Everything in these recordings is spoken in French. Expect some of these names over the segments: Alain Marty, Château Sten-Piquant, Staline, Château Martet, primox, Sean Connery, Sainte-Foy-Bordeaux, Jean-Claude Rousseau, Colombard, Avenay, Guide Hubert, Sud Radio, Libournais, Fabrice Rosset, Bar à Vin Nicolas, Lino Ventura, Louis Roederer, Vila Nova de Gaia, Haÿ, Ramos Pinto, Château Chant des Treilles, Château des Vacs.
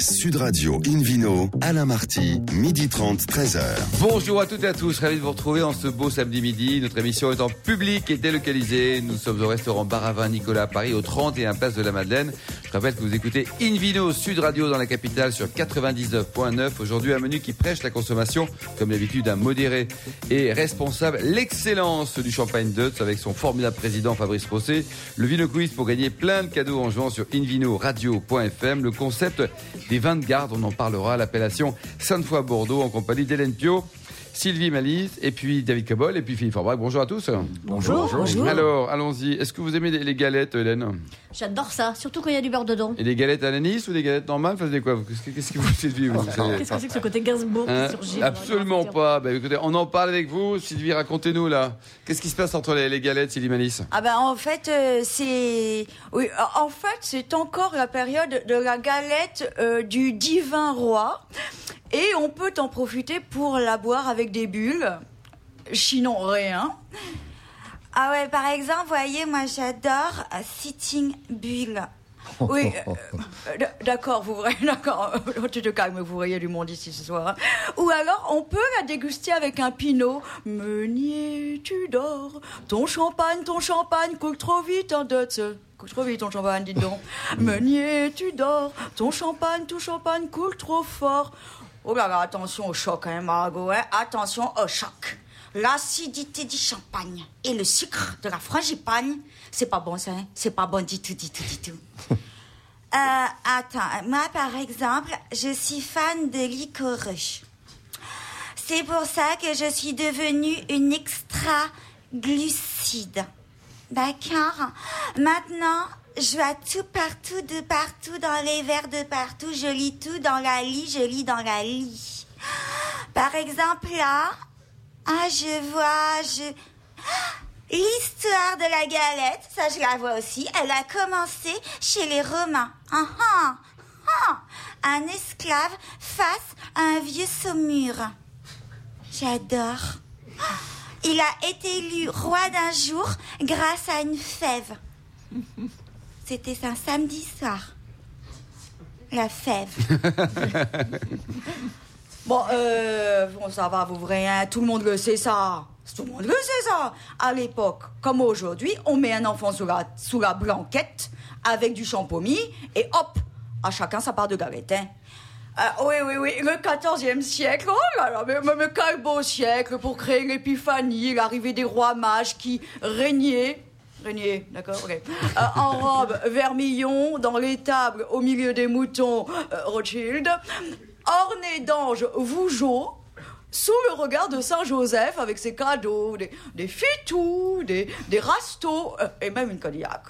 Sud Radio, In Vino, Alain Marty, 12h30, 13h. Bonjour à toutes et à tous, ravi de vous retrouver en ce beau samedi midi. Notre émission est en public et délocalisée. Nous sommes au restaurant Bar à Vin Nicolas à Paris, au 31 Place de la Madeleine. Je rappelle que vous écoutez In Vino, Sud Radio dans la capitale sur 99.9. Aujourd'hui, un menu qui prêche la consommation, comme d'habitude, un modéré et responsable. L'excellence du champagne Deutz avec son formidable président Fabrice Rosset. Le Vino Quiz pour gagner plein de cadeaux en jouant sur invinoradio.fm. Le concept des vins de garde, on en parlera, l'appellation Sainte-Foy-Bordeaux en compagnie d'Hélène Pio, Sylvie Malice et puis David Cobbold et puis Philippe Faure-Brac. Bonjour à tous. Bonjour. Alors, allons-y. Est-ce que vous aimez les galettes, Hélène ? J'adore ça, surtout quand il y a du beurre dedans. Et des galettes à l'anis ou des galettes normales ? Vous faites quoi ? Qu'est-ce que vous Sylvie vous Qu'est-ce que c'est que ce côté Gainsbourg qui surgit ? Absolument pas. Bah, écoutez, on en parle avec vous. Sylvie, racontez-nous là. Qu'est-ce qui se passe entre les galettes, Sylvie Malice ? Ah ben c'est encore la période de la galette du divin roi. Et on peut en profiter pour la boire avec des bulles, sinon rien. Ah ouais, par exemple, vous voyez, moi j'adore Sitting Bull. Oui, d'accord, vous voyez, d'accord, tu te calmes, vous voyez du monde ici ce soir. Ou alors, on peut la déguster avec un pinot. Meunier, tu dors, ton champagne, coule trop vite en Deutz. Coule trop vite ton champagne, dis donc. Meunier, tu dors, ton champagne, coule trop fort. Oh là là, attention au choc, hein, Margot, hein, attention au choc. L'acidité du champagne et le sucre de la frangipane, c'est pas bon ça, hein, c'est pas bon du tout. Attends, moi par exemple, je suis fan de liquoreux. C'est pour ça que je suis devenue une extra-glucide. D'accord. Maintenant, je vois tout partout, de partout, dans les verres de partout. Je lis tout dans la lie, Par exemple, là, je vois, l'histoire de la galette, ça je la vois aussi. Elle a commencé chez les Romains. Un esclave face à un vieux saumur. J'adore. Il a été élu roi d'un jour grâce à une fève. C'était un samedi soir. La fève. Bon, ça va, vous vrai, hein, tout le monde le sait ça. À l'époque, comme aujourd'hui, on met un enfant sous la blanquette avec du champomis et hop, à chacun sa part de galette, hein. Oui, le 14e siècle, oh là là, mais quel beau siècle pour créer l'épiphanie, l'arrivée des rois mages qui régnaient. Régnier, d'accord, ok. En robe vermillon, dans l'étable, au milieu des moutons, Rothschild, orné d'anges Vougeot, sous le regard de Saint-Joseph, avec ses cadeaux, des fitous, des rastos, et même une cognac.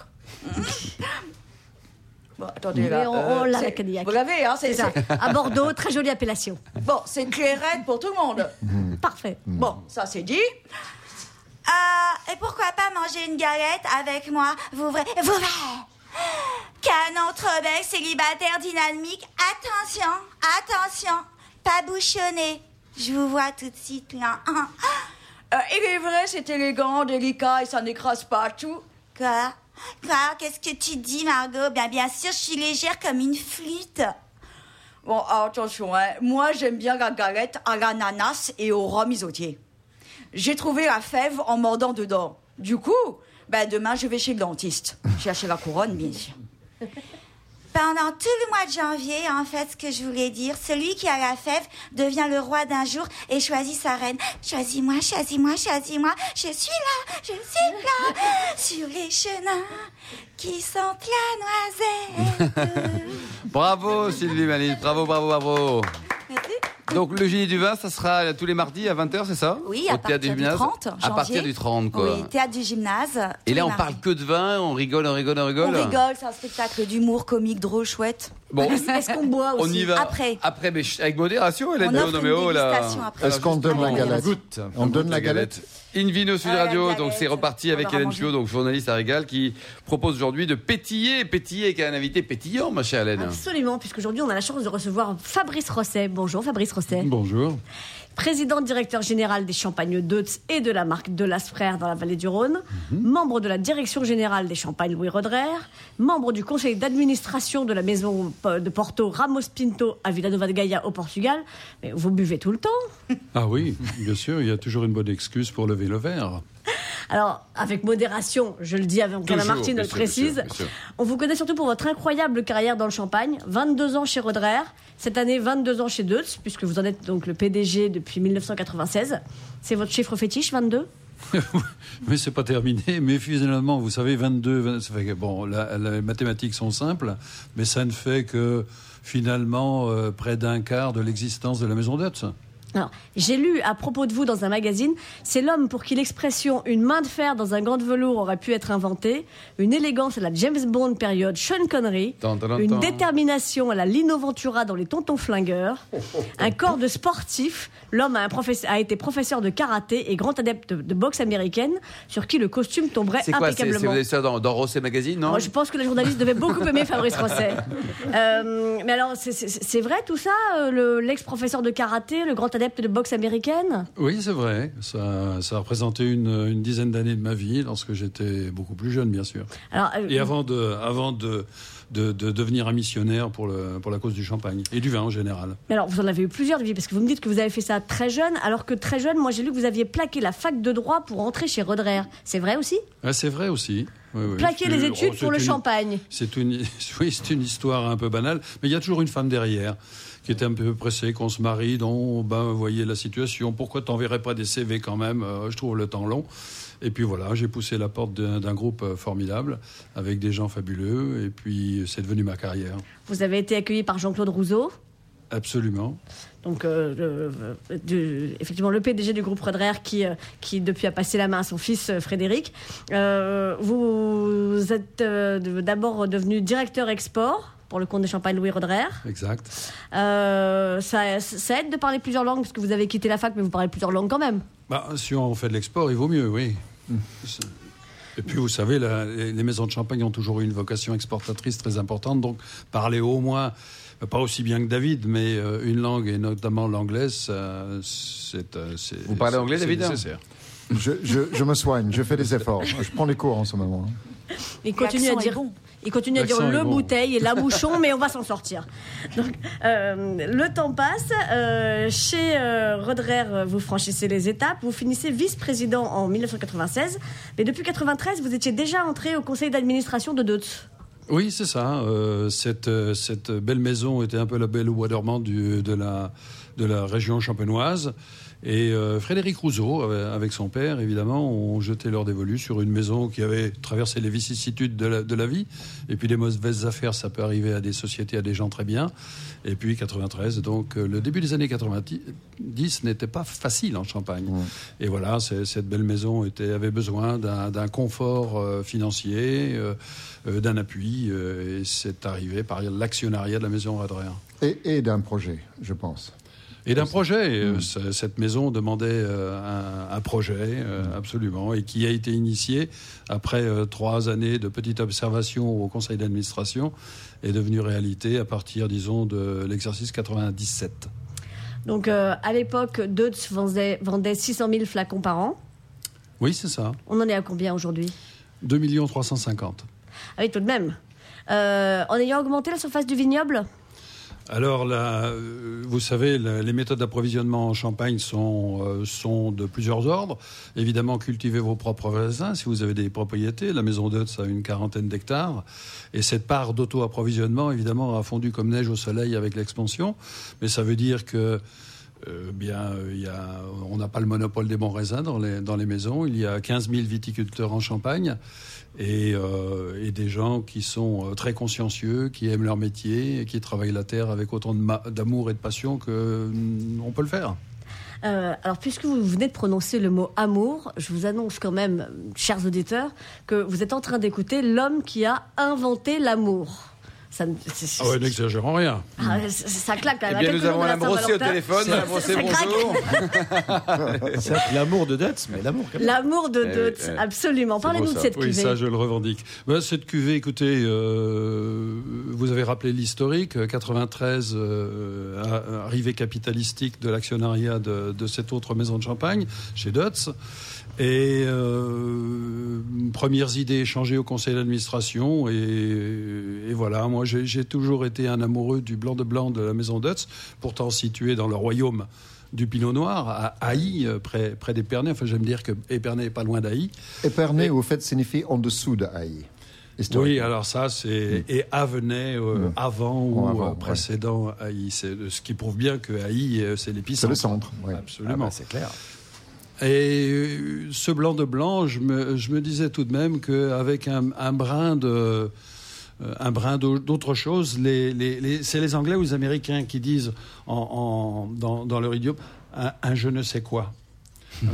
Bon, attendez, mais là, on l'a la Cadillac. Vous l'avez, hein, c'est ça. À Bordeaux, très jolie appellation. Bon, c'est clairette pour tout le monde. Parfait. Bon, ça c'est dit. Et pourquoi pas manger une galette avec moi, vous vrai. Canon Trebek, célibataire dynamique, attention, pas bouchonner. Je vous vois tout de suite là. Il est vrai, c'est élégant, délicat et ça n'écrase pas tout. Quoi, qu'est-ce que tu dis, Margot ? Bien sûr, je suis légère comme une flûte. Bon, attention, hein. Moi, j'aime bien la galette à l'ananas et au rhum isotier. J'ai trouvé la fève en mordant dedans. Du coup, demain, je vais chez le dentiste. J'ai acheté la couronne, bien sûr. Pendant tout le mois de janvier, en fait, ce que je voulais dire, celui qui a la fève devient le roi d'un jour et choisit sa reine. Choisis-moi, je suis là, sur les chenins qui sentent la noisette. Bravo Sylvie Malice, bravo. Merci. Donc, le génie du vin, ça sera tous les mardis à 20h, c'est ça ? Oui, à partir du 30 janvier. À partir du 30, quoi. Oui, théâtre du gymnase. Et là, on parle que de vin, on rigole. On rigole, c'est un spectacle d'humour, comique, drôle, chouette. Bon. Est-ce qu'on boit aussi ? On y va. Après, mais avec modération, Hélène. Est-ce qu'on donne la galette ? On donne la galette. In Vino Sud Radio, donc c'est reparti avec Hélène Pio, donc journaliste à Régal, qui propose aujourd'hui de pétiller avec un invité pétillant, ma chère Hélène. Absolument, puisqu'aujourd'hui on a la chance de recevoir Fabrice Rosset. Bonjour Fabrice Rosset. Bonjour. président directeur général des champagnes Deutz et de la marque Delas Frères dans la vallée du Rhône, membre de la direction générale des champagnes Louis Roederer, membre du conseil d'administration de la maison de Porto Ramos Pinto à Vila Nova de Gaia au Portugal. Mais vous buvez tout le temps. Ah oui, bien sûr, il y a toujours une bonne excuse pour lever le verre. Alors, avec modération, je le dis avant qu'Alain Marty ne le précise, bien sûr. On vous connaît surtout pour votre incroyable carrière dans le champagne, 22 ans chez Roederer, cette année 22 ans chez Deutz, puisque vous en êtes donc le PDG depuis 1996. C'est votre chiffre fétiche, 22 ? Mais c'est pas terminé, mais finalement, vous savez, 22, ça fait que, bon, les mathématiques sont simples, mais ça ne fait que, finalement, près d'un quart de l'existence de la maison Deutz. Alors, j'ai lu à propos de vous dans un magazine, c'est l'homme pour qui l'expression « une main de fer dans un gant de velours » aurait pu être inventée, une élégance à la James Bond période Sean Connery, une détermination à la Lino Ventura dans les tontons flingueurs, un corps de sportif, l'homme a été professeur de karaté et grand adepte de boxe américaine, sur qui le costume tomberait impeccablement. C'est vous avez ça dans Rosset Magazine, non ? Alors, je pense que la journaliste devait beaucoup aimer Fabrice Rosset. Mais alors, c'est vrai tout ça, l'ex-professeur de karaté, le grand adepte de boxe américaine ? Oui, c'est vrai. Ça a représenté une dizaine d'années de ma vie, lorsque j'étais beaucoup plus jeune, bien sûr. Alors, et avant de devenir un missionnaire pour la cause du champagne et du vin en général. Mais alors, vous en avez eu plusieurs de vie, parce que vous me dites que vous avez fait ça très jeune, alors que très jeune, moi j'ai lu que vous aviez plaqué la fac de droit pour entrer chez Roederer. C'est vrai aussi ? Ah, c'est vrai aussi. Oui, plaquer les études pour le champagne. C'est une histoire un peu banale, mais il y a toujours une femme derrière qui était un peu pressée, qu'on se marie, donc, ben, vous voyez la situation, pourquoi t'enverrais pas des CV quand même, je trouve le temps long. Et puis voilà, j'ai poussé la porte d'un groupe formidable, avec des gens fabuleux, et puis c'est devenu ma carrière. Vous avez été accueilli par Jean-Claude Rousseau ? Absolument. Donc, effectivement, le PDG du groupe Roederer qui, depuis, a passé la main à son fils Frédéric. Vous êtes d'abord devenu directeur export pour le compte des champagnes Louis Roederer. Exact. Ça aide de parler plusieurs langues, parce que vous avez quitté la fac, mais vous parlez plusieurs langues quand même. Bah, si on fait de l'export, il vaut mieux, oui. Et puis, vous savez, les maisons de champagne ont toujours eu une vocation exportatrice très importante, donc parler au moins... Pas aussi bien que David, mais une langue, et notamment l'anglais, c'est... Vous parlez anglais, David ? C'est nécessaire. Je me soigne, je fais des efforts. Je prends les cours en ce moment. Il continue à dire bon. Il continue à dire le bouteille et la bouchon, mais on va s'en sortir. Donc, le temps passe. Chez Roederer, vous franchissez les étapes. Vous finissez vice-président en 1996. Mais depuis 1993, vous étiez déjà entré au conseil d'administration de Deutz. Oui, c'est ça. Cette belle maison était un peu la belle au bois dormant de la région champenoise. Et Frédéric Rousseau, avec son père, évidemment, ont jeté leur dévolu sur une maison qui avait traversé les vicissitudes de la vie. Et puis, les mauvaises affaires, ça peut arriver à des sociétés, à des gens très bien. Et puis, 93, donc, le début des années 90 n'était pas facile en Champagne. Mmh. Et voilà, cette belle maison avait besoin d'un confort financier, d'un appui. Et c'est arrivé par l'actionnariat de la maison Roederer. Et d'un projet, je pense. Et d'un projet. Cette maison demandait un projet, absolument, et qui a été initié après 3 années de petite observation au conseil d'administration, est devenu réalité à partir, disons, de l'exercice 97. Donc, à l'époque, Deutz vendait 600 000 flacons par an. Oui, c'est ça. On en est à combien aujourd'hui ? 2 350 000. Ah oui, tout de même. En ayant augmenté la surface du vignoble ? Alors, vous savez, les méthodes d'approvisionnement en Champagne sont de plusieurs ordres. Évidemment, cultivez vos propres raisins si vous avez des propriétés. La maison Deutz a une 40aine d'hectares. Et cette part d'auto-approvisionnement, évidemment, a fondu comme neige au soleil avec l'expansion. Mais ça veut dire que... on n'a pas le monopole des bons raisins dans les maisons. Il y a 15 000 viticulteurs en Champagne et des gens qui sont très consciencieux, qui aiment leur métier et qui travaillent la terre avec autant d'amour et de passion qu'on peut le faire. Alors, puisque vous venez de prononcer le mot « amour », je vous annonce quand même, chers auditeurs, que vous êtes en train d'écouter l'homme qui a inventé l'amour. Ah ouais, n'exagérons rien. Ah, ça claque. Eh bien, nous avons Alain Brosset au téléphone. Alain Brosset, bonjour. C'est l'amour de Deutz, mais l'amour quand même. L'amour de Deutz, absolument. Parlez-nous de cette cuvée. Oui, ça, je le revendique. Ben, cette cuvée, écoutez, vous avez rappelé l'historique. 93, arrivée capitalistique de l'actionnariat de cette autre maison de champagne, chez Deutz. Et premières idées échangées au conseil d'administration. Et voilà, moi j'ai toujours été un amoureux du blanc de blanc de la maison Deutz, pourtant situé dans le royaume du Pinot Noir, à Haï, près d'Épernay. Enfin, j'aime dire que Épernay n'est pas loin d'Haï. Épernay, au fait, signifie en dessous d'Haï. Oui, alors ça, c'est... Et Avenay, avant ou avant, précédent Haï. C'est, ce qui prouve bien que Haï, c'est l'épicentre. C'est le centre, oui. Absolument. Ah ben, c'est clair. Et ce blanc de blanc, je me disais tout de même qu'avec un brin d'autre chose, c'est les Anglais ou les Américains qui disent dans leur idiome un je ne sais quoi.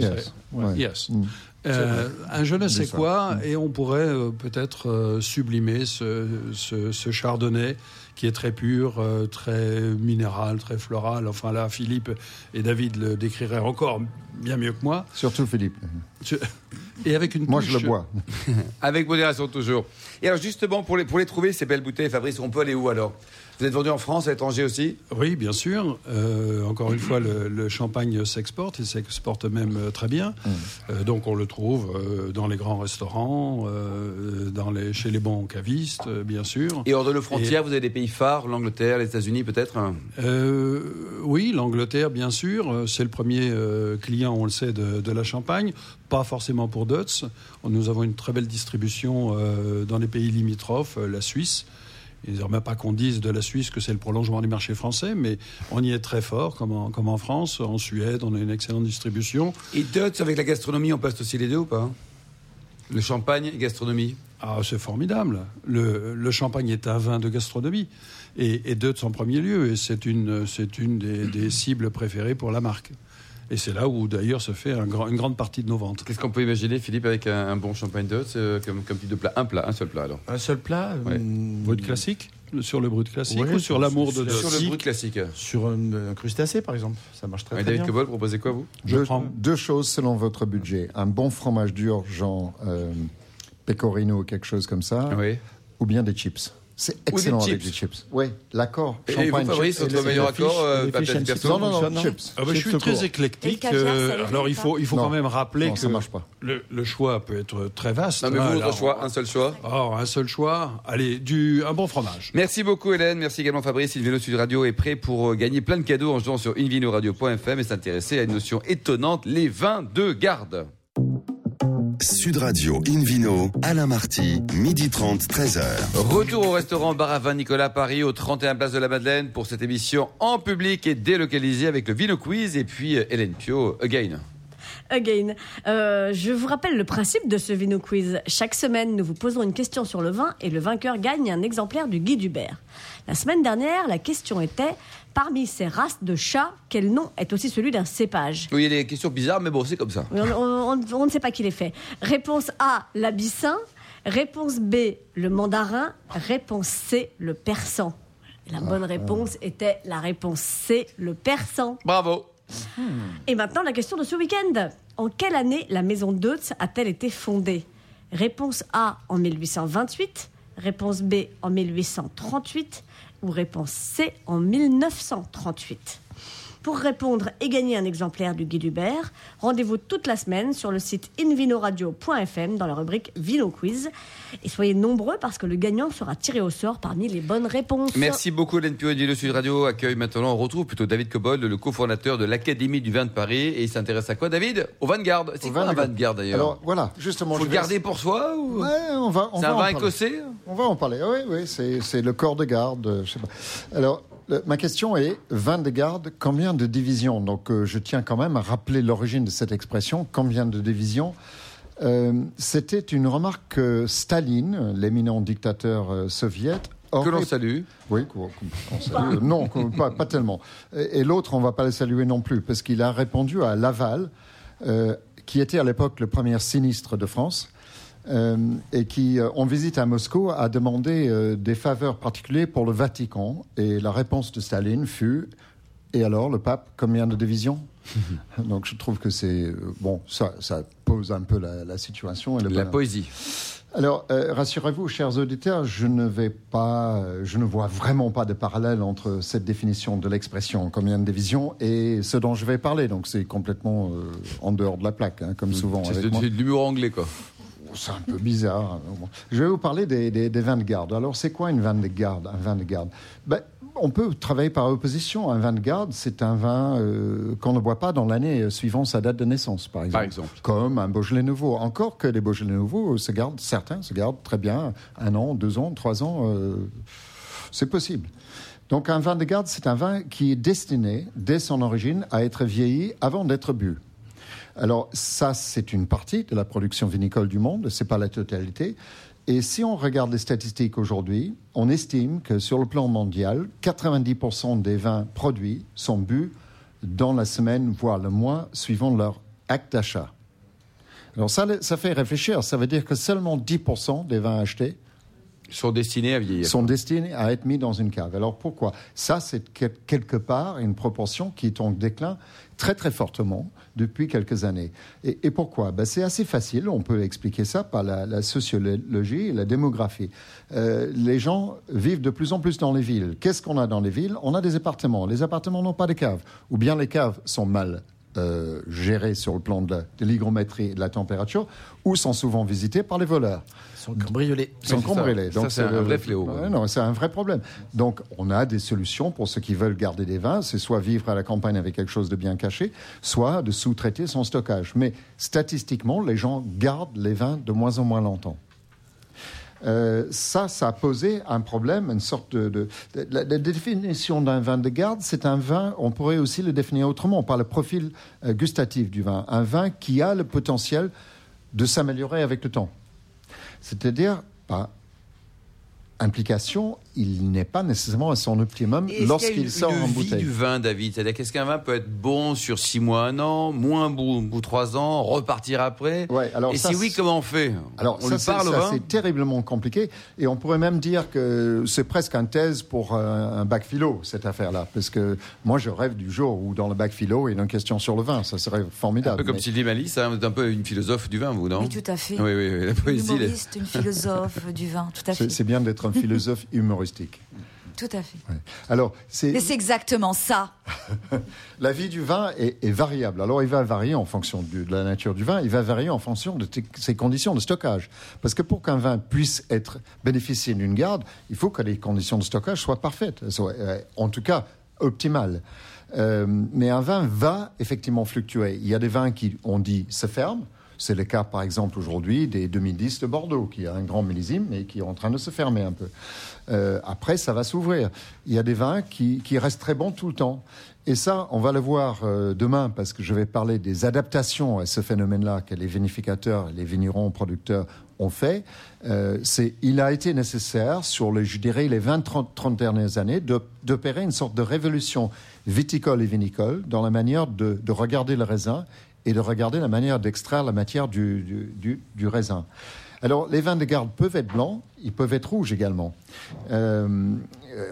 Yes. Ouais. Yes. Mm. Un je ne sais quoi, et on pourrait peut-être sublimer ce chardonnay qui est très pur, très minéral, très floral. Enfin là, Philippe et David le décriraient encore bien mieux que moi. Surtout Philippe. Et avec une touche... Moi, je le bois. Avec modération, toujours. Et alors, justement, pour les trouver, ces belles bouteilles, Fabrice, on peut aller où, alors ? Vous êtes vendu en France, à l'étranger aussi ? Oui, bien sûr. Encore une fois, le champagne s'exporte, et s'exporte même très bien. Donc, on le trouve dans les grands restaurants, chez les bons cavistes, bien sûr. Et hors de nos frontières, vous avez des pays phares, l'Angleterre, les États-Unis, peut-être ? Oui, l'Angleterre, bien sûr. C'est le premier client, on le sait, de la Champagne. Pas forcément pour Deutz. Nous avons une très belle distribution dans les pays limitrophes, la Suisse. Il ne faudrait pas qu'on dise de la Suisse que c'est le prolongement du marché français, mais on y est très fort, comme en France. En Suède, on a une excellente distribution. Et Deutz, avec la gastronomie, on passe aussi les deux ou pas ? Le champagne et gastronomie ? Ah, c'est formidable. Le champagne est un vin de gastronomie. Et Deutz en premier lieu. Et c'est une des cibles préférées pour la marque. Et c'est là où, d'ailleurs, se fait une grande partie de nos ventes. Qu'est-ce qu'on peut imaginer, Philippe, avec un bon champagne Deutz, comme type de plat ? Un seul plat, alors. Un seul plat ? Ouais. Brut classique ? Sur le brut classique, ou sur l'amour de Deutz ? Sur le brut classique. Sur un crustacé, par exemple. Ça marche très, très bien. David Cobbold, proposez quoi, vous ? Je prends deux choses selon votre budget. Un bon fromage dur, genre pecorino ou quelque chose comme ça, ou bien des chips. C'est excellent avec des chips. Oui, l'accord. Et vous, Fabrice, votre meilleur accord perso ? Non, chips. Je suis très éclectique. Alors, il faut quand même rappeler que le choix peut être très vaste. Non, mais vous, votre choix, un seul choix ? Alors, un seul choix. Allez, un bon fromage. Merci beaucoup, Hélène. Merci également, Fabrice. In Vino Sud Radio est prêt pour gagner plein de cadeaux en jouant sur invinoradio.fm et s'intéresser à une notion étonnante, les vins de garde. Sud Radio, In Vino, Alain Marty, 12h30, 13h. Retour au restaurant Bar à Vin Nicolas, Paris, au 31 Place de la Madeleine, pour cette émission en public et délocalisée avec le Vino Quiz et puis Hélène Pio, again. Je vous rappelle le principe de ce Vino Quiz. Chaque semaine, nous vous poserons une question sur le vin et le vainqueur gagne un exemplaire du Guide Hubert. La semaine dernière, la question était... Parmi ces races de chats, quel nom est aussi celui d'un cépage ? Oui, il y a des questions bizarres, mais bon, c'est comme ça. On ne sait pas qui les fait. Réponse A, l'abyssin. Réponse B, le mandarin. Réponse C, le persan. La bonne réponse était la réponse C, le persan. Bravo. Et maintenant, la question de ce week-end. En quelle année la maison Deutz a-t-elle été fondée ? Réponse A, en 1828. Réponse B, en 1838. Ou réponse C, en 1938. Pour répondre et gagner un exemplaire du Guide Hubert, rendez-vous toute la semaine sur le site invinoradio.fm dans la rubrique Vino Quiz. Et soyez nombreux parce que le gagnant sera tiré au sort parmi les bonnes réponses. Merci beaucoup, Hélène Pio. Et le Sud Radio accueille maintenant, on retrouve plutôt David Cobbold, le cofondateur de l'Académie du vin de Paris. Et il s'intéresse à quoi, David ? Au vin de garde. C'est quoi un vin de garde, d'ailleurs ? Alors voilà, justement. Faut le garder pour soi ou... Ouais, c'est un vin écossais ? On va en parler. Oui, c'est le corps de garde. Je sais pas. Alors, ma question est, vin de garde, combien de divisions ? Donc, je tiens quand même à rappeler l'origine de cette expression, combien de divisions ? C'était une remarque que Staline, l'éminent dictateur soviète... Que l'on salue. Oui, qu'on salue. Non, pas tellement. Et l'autre, on ne va pas le saluer non plus, parce qu'il a répondu à Laval, qui était à l'époque le premier sinistre de France. et qui, en visite à Moscou, a demandé des faveurs particulières pour le Vatican. Et la réponse de Staline fut « Et alors, le pape, combien de divisions ?» Donc je trouve que c'est... Bon, ça pose un peu la situation. Et la poésie. Alors, rassurez-vous, chers auditeurs, je ne vois vraiment pas de parallèle entre cette définition de l'expression « combien de divisions » et ce dont je vais parler. Donc c'est complètement en dehors de la plaque, hein, comme souvent. C'est de l'humour anglais, quoi. C'est un peu bizarre. Je vais vous parler des vins de garde. Alors, c'est quoi une vin de garde, un vin de garde? On peut travailler par opposition. Un vin de garde, c'est un vin qu'on ne boit pas dans l'année suivant sa date de naissance, par exemple. Comme un Beaujolais nouveau. Encore que les Beaujolais nouveaux se gardent, certains se gardent très bien 1 an, 2 ans, 3 ans. C'est possible. Donc, un vin de garde, c'est un vin qui est destiné, dès son origine, à être vieilli avant d'être bu. Alors ça, c'est une partie de la production vinicole du monde, c'est pas la totalité. Et si on regarde les statistiques aujourd'hui, on estime que sur le plan mondial, 90% des vins produits sont bu dans la semaine, voire le mois, suivant leur acte d'achat. Alors ça fait réfléchir, ça veut dire que seulement 10% des vins achetés sont destinés à vieillir. Sont destinés à être mis dans une cave. Alors pourquoi ? Ça, c'est quelque part une proportion qui est en déclin très très fortement depuis quelques années. Et pourquoi ? C'est assez facile, on peut expliquer ça par la sociologie et la démographie. Les gens vivent de plus en plus dans les villes. Qu'est-ce qu'on a dans les villes ? On a des appartements. Les appartements n'ont pas de cave. Ou bien les caves sont mal gérés sur le plan de l'hygrométrie et de la température, ou sont souvent visités par les voleurs. Ils sont cambriolés. Donc c'est un vrai fléau. Non, c'est un vrai problème. Donc on a des solutions pour ceux qui veulent garder des vins, c'est soit vivre à la campagne avec quelque chose de bien caché, soit de sous-traiter son stockage. Mais statistiquement, les gens gardent les vins de moins en moins longtemps. Ça a posé un problème, une sorte la définition d'un vin de garde, c'est un vin, on pourrait aussi le définir autrement, par le profil gustatif du vin. Un vin qui a le potentiel de s'améliorer avec le temps. C'est-à-dire, par implication, il n'est pas nécessairement à son optimum lorsqu'il sort en bouteille. Est-ce qu'il y a une vie du vin, David ? C'est-à-dire qu'est-ce qu'un vin peut être bon sur 6 mois, 1 an, moins bon 3 ans, repartir après ? Et ça, si oui, comment on fait ? C'est terriblement compliqué. Et on pourrait même dire que c'est presque une thèse pour un bac philo, cette affaire-là. Parce que moi, je rêve du jour où dans le bac philo, il y a une question sur le vin. Ça serait formidable. Un peu comme Sylvie Malice, hein, vous êtes un peu une philosophe du vin, vous, non ? Oui, tout à fait. Oui, la poésie. Une humoriste, une philosophe du vin, tout à fait. C'est bien d'être un philosophe humoriste. Tout à fait. Ouais. Alors, mais c'est exactement ça. La vie du vin est variable. Alors, il va varier en fonction de la nature du vin, il va varier en fonction de ses conditions de stockage. Parce que pour qu'un vin puisse bénéficier d'une garde, il faut que les conditions de stockage soient parfaites, soient, en tout cas optimales. Mais un vin va effectivement fluctuer. Il y a des vins qui, on dit, se ferment. C'est le cas, par exemple, aujourd'hui, des 2010 de Bordeaux, qui a un grand millésime, mais qui est en train de se fermer un peu. Après, ça va s'ouvrir. Il y a des vins qui restent très bons tout le temps. Et ça, on va le voir demain, parce que je vais parler des adaptations à ce phénomène-là que les vinificateurs, les vignerons, producteurs ont fait. Il a été nécessaire, sur les 20-30 dernières années, d'opérer une sorte de révolution viticole et vinicole dans la manière de regarder le raisin et de regarder la manière d'extraire la matière du raisin. Alors, les vins de garde peuvent être blancs, ils peuvent être rouges également.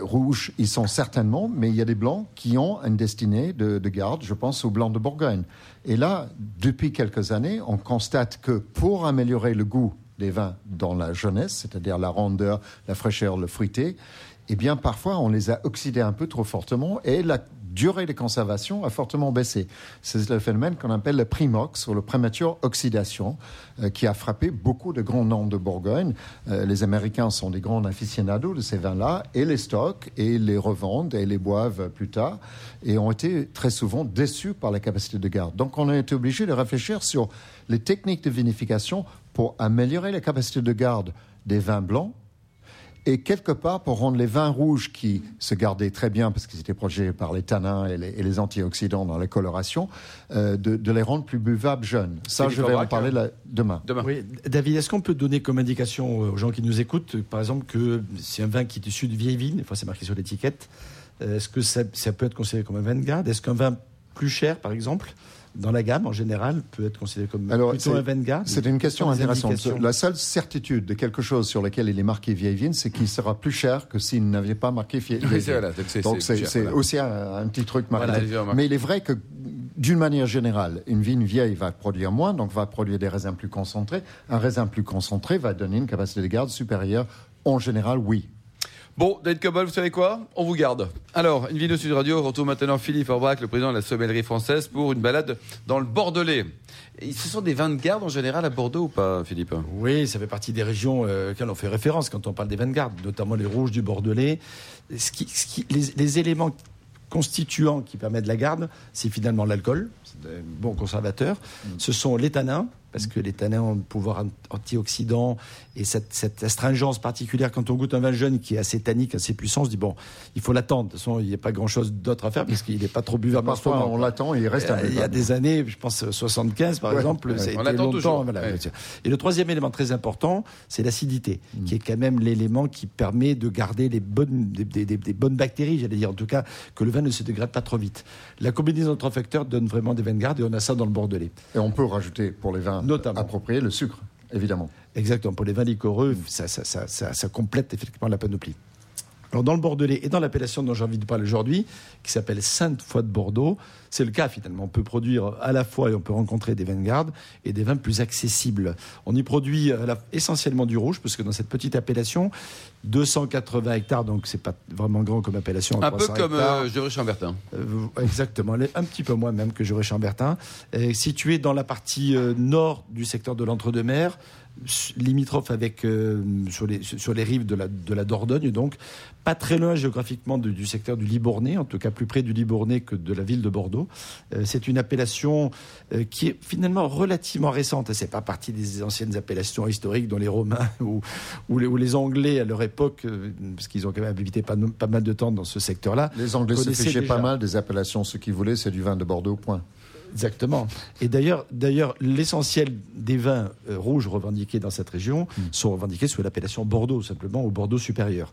Rouges, ils sont certainement, mais il y a des blancs qui ont une destinée de garde, je pense au blanc de Bourgogne. Et là, depuis quelques années, on constate que pour améliorer le goût des vins dans la jeunesse, c'est-à-dire la rondeur, la fraîcheur, le fruité, eh bien, parfois, on les a oxydés un peu trop fortement et la durée de conservation a fortement baissé. C'est le phénomène qu'on appelle le primox, ou le prémature oxydation, qui a frappé beaucoup de grands noms de Bourgogne. Les Américains sont des grands aficionados de ces vins-là, et les stockent, et les revendent, et les boivent plus tard, et ont été très souvent déçus par la capacité de garde. Donc on a été obligé de réfléchir sur les techniques de vinification pour améliorer la capacité de garde des vins blancs, et quelque part, pour rendre les vins rouges qui se gardaient très bien parce qu'ils étaient protégés par les tanins et les antioxydants dans la coloration, de les rendre plus buvables jeunes. Ça, je vais en parler demain. Oui, David, est-ce qu'on peut donner comme indication aux gens qui nous écoutent, par exemple, que c'est un vin qui est issu de vieille vigne, enfin c'est marqué sur l'étiquette, est-ce que ça peut être considéré comme un vin de garde ? Est-ce qu'un vin plus cher, par exemple, dans la gamme en général peut être considéré comme plutôt un vin de gamme. C'est une question intéressante. La seule certitude de quelque chose sur lequel il est marqué vieille vigne, c'est qu'il sera plus cher que s'il n'avait pas marqué vieille vigne. Donc c'est aussi un petit truc marketing. Voilà, mais il est vrai que d'une manière générale, une vigne vieille va produire moins, donc va produire des raisins plus concentrés. Un raisin plus concentré va donner une capacité de garde supérieure. En général, oui. Bon, David Cobbold, vous savez quoi ? On vous garde. Alors, une vidéo Sud Radio, retourne maintenant Philippe Faure-Brac, le président de la sommellerie française, pour une balade dans le Bordelais. Et ce sont des vins de garde en général à Bordeaux ou pas, Philippe ? Oui, ça fait partie des régions auxquelles on fait référence quand on parle des vins de garde, notamment les rouges du Bordelais. Les éléments constituants qui permettent la garde, c'est finalement l'alcool, c'est un bon conservateur. Ce sont les tanins, parce que les tanins ont le pouvoir antioxydant et cette astringence particulière quand on goûte un vin jeune qui est assez tannique, assez puissant, on se dit bon, il faut l'attendre. De toute façon, il n'y a pas grand-chose d'autre à faire parce qu'il n'est pas trop buvable. Parfois, on l'attend et il reste un peu. Il y a des années, je pense 75 par exemple, ça a été longtemps. Voilà. Ouais. Et le troisième élément très important, c'est l'acidité, qui est quand même l'élément qui permet de garder les bonnes, des bonnes bactéries, j'allais dire en tout cas, que le vin ne se dégrade pas trop vite. La combinaison de trois facteurs donne vraiment des vins de garde et on a ça dans le Bordelais. Et on peut rajouter pour les vins notamment approprié le sucre, évidemment. Exactement. Pour les vins liquoreux, ça complète effectivement la panoplie. Alors dans le Bordelais et dans l'appellation dont j'ai envie de parler aujourd'hui, qui s'appelle Sainte-Foy-Bordeaux, c'est le cas finalement. On peut produire à la fois et on peut rencontrer des vins de garde et des vins plus accessibles. On y produit essentiellement du rouge, parce que dans cette petite appellation, 280 hectares, donc c'est pas vraiment grand comme appellation. Un peu comme Gevrey-Chambertin. Exactement, un petit peu moins même que Gevrey-Chambertin, situé dans la partie nord du secteur de l'Entre-deux-Mers, limitrophe avec sur les rives de la Dordogne, donc pas très loin géographiquement du secteur du Libournais, en tout cas plus près du Libournais que de la ville de Bordeaux. C'est une appellation qui est finalement relativement récente. C'est pas partie des anciennes appellations historiques dont les Romains ou les Anglais à leur époque, parce qu'ils ont quand même habité pas mal de temps dans ce secteur-là. Les Anglais se fichaient déjà pas mal des appellations. Ce qu'ils voulaient, c'est du vin de Bordeaux, point. Exactement. Et d'ailleurs, l'essentiel des vins rouges revendiqués dans cette région sont revendiqués sous l'appellation Bordeaux, simplement, ou Bordeaux supérieur.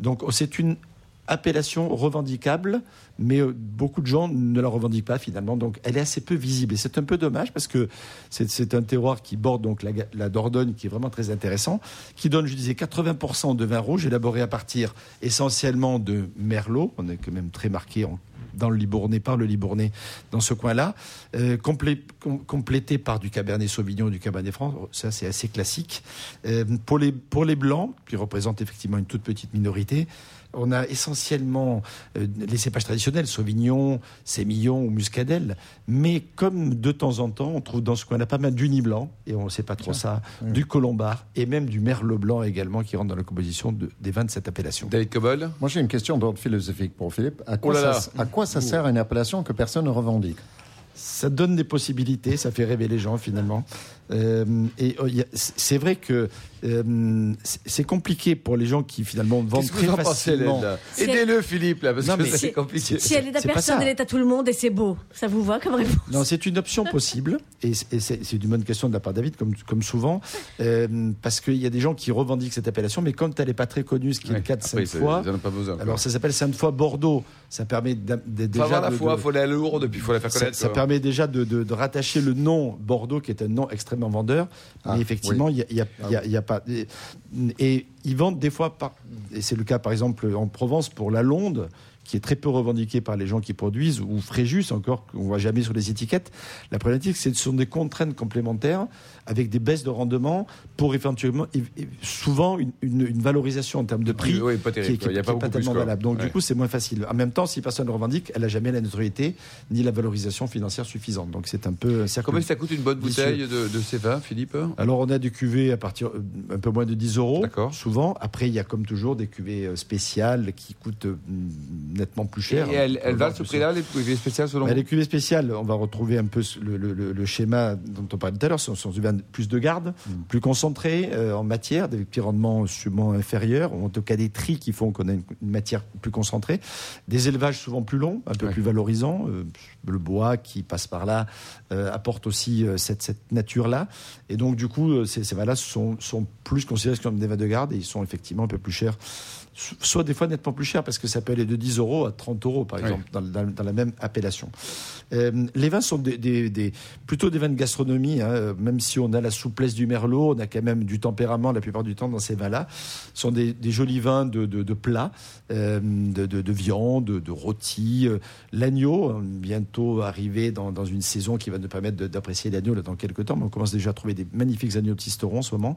Donc, c'est une appellation revendiquable, mais beaucoup de gens ne la revendiquent pas, finalement. Donc, elle est assez peu visible. Et c'est un peu dommage, parce que c'est un terroir qui borde donc la Dordogne, qui est vraiment très intéressant, qui donne, je disais, 80% de vins rouges élaborés à partir essentiellement de Merlot. On est quand même très marqué dans le Libournais, par le Libournais, dans ce coin-là, complété par du Cabernet Sauvignon, du Cabernet Franc, ça c'est assez classique. Pour les Blancs, qui représentent effectivement une toute petite minorité, on a essentiellement les cépages traditionnels, Sauvignon, Sémillon ou Muscadelle, mais comme de temps en temps, on trouve dans ce coin-là pas mal du Nid Blanc, et on ne sait pas trop du Colombard, et même du Merlot Blanc également, qui rentre dans la composition des vins de cette appellation. David Cobbold ? Moi j'ai une question d'ordre philosophique pour Philippe. À quoi ça sert une appellation que personne ne revendique ? Ça donne des possibilités, ça fait rêver les gens finalement. C'est vrai que c'est compliqué pour les gens qui finalement vendent très facilement. Si aidez-le Philippe là, parce que c'est compliqué. Si elle est à personne, elle est à tout le monde et c'est beau. Ça vous va comme réponse ? Non, c'est une option possible et c'est une bonne question de la part de David, comme souvent, parce qu'il y a des gens qui revendiquent cette appellation, mais quand elle n'est pas très connue, ce qui est le cas de Sainte-Foy, alors ça s'appelle Sainte-Foy-Bordeaux. Ça permet déjà avoir la foi, il faut la lourde, puis il faut la faire connaître. Ça permet déjà de rattacher le nom Bordeaux, qui est un nom extrêmement vendeur, mais effectivement, il n'y a pas. Et ils vendent des fois, et c'est le cas par exemple en Provence pour la Londe, qui est très peu revendiquée par les gens qui produisent, ou Fréjus encore, qu'on ne voit jamais sur les étiquettes. La problématique, c'est que ce sont des contraintes complémentaires avec des baisses de rendement pour éventuellement, souvent une valorisation en termes de prix qui n'est pas tellement valable. Donc du coup, c'est moins facile. En même temps, si personne ne revendique, elle n'a jamais la notoriété ni la valorisation financière suffisante. Donc c'est un peu... Combien ça coûte une bonne bouteille de ces vins, Philippe ? Alors on a des cuvées à partir un peu moins de 10 €, souvent. Après, il y a comme toujours des cuvées spéciales qui coûtent... nettement plus cher. Et elles valent ce prix-là, les cuvées spéciales selon vous ? Les cuvées spéciales, on va retrouver un peu le schéma dont on parlait tout à l'heure, sont plus de garde, plus concentré en matière, des petits rendements souvent inférieurs, ou en tout cas des tris qui font qu'on a une matière plus concentrée, des élevages souvent plus longs, un peu plus valorisants, le bois qui passe par là apporte aussi cette nature-là, et donc du coup, ces vins-là sont plus considérés comme des vins de garde, et ils sont effectivement un peu plus chers, soit des fois nettement plus chers, parce que ça peut aller de 10 € euros à 30 euros, par exemple, dans la même appellation. Les vins sont plutôt des vins de gastronomie, hein, même si on a la souplesse du merlot, on a quand même du tempérament la plupart du temps dans ces vins-là. Ce sont des jolis vins de plats, de viande, de rôti. L'agneau, bientôt arrivé dans une saison qui va nous permettre d'apprécier l'agneau là, dans quelques temps, mais on commence déjà à trouver des magnifiques agneaux de Sisteron en ce moment.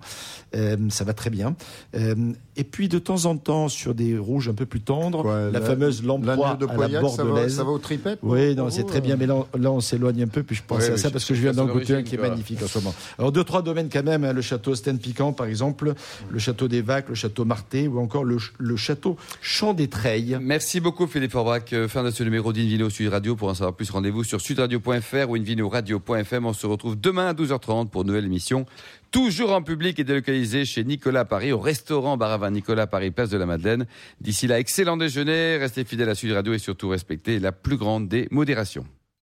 Ça va très bien. Et puis, de temps en temps, sur des rouges un peu plus tendres, la fameuse lamproie de Poyac, à la bordelaise. Ça va aux tripettes? Oui, non, c'est très bien, mais là, on s'éloigne un peu, puis je pense à ça parce que je viens d'un goûter un qui est magnifique en ce moment. Alors, 2-3 domaines quand même, hein, le château Sten-Piquant, par exemple, le château des Vacs, le château Martet, ou encore le château Chant des Treilles. Merci beaucoup, Philippe Faure-Brac. Fin de ce numéro d'In Vino Sud Radio. Pour en savoir plus, rendez-vous sur sudradio.fr ou invinoradio.fm. On se retrouve demain à 12h30 pour une nouvelle émission. Toujours en public et délocalisé chez Nicolas à Paris, au restaurant Bar à Vin Nicolas à Paris, place de la Madeleine. D'ici là, excellent déjeuner, restez fidèles à Sud Radio et surtout respectez la plus grande des modérations.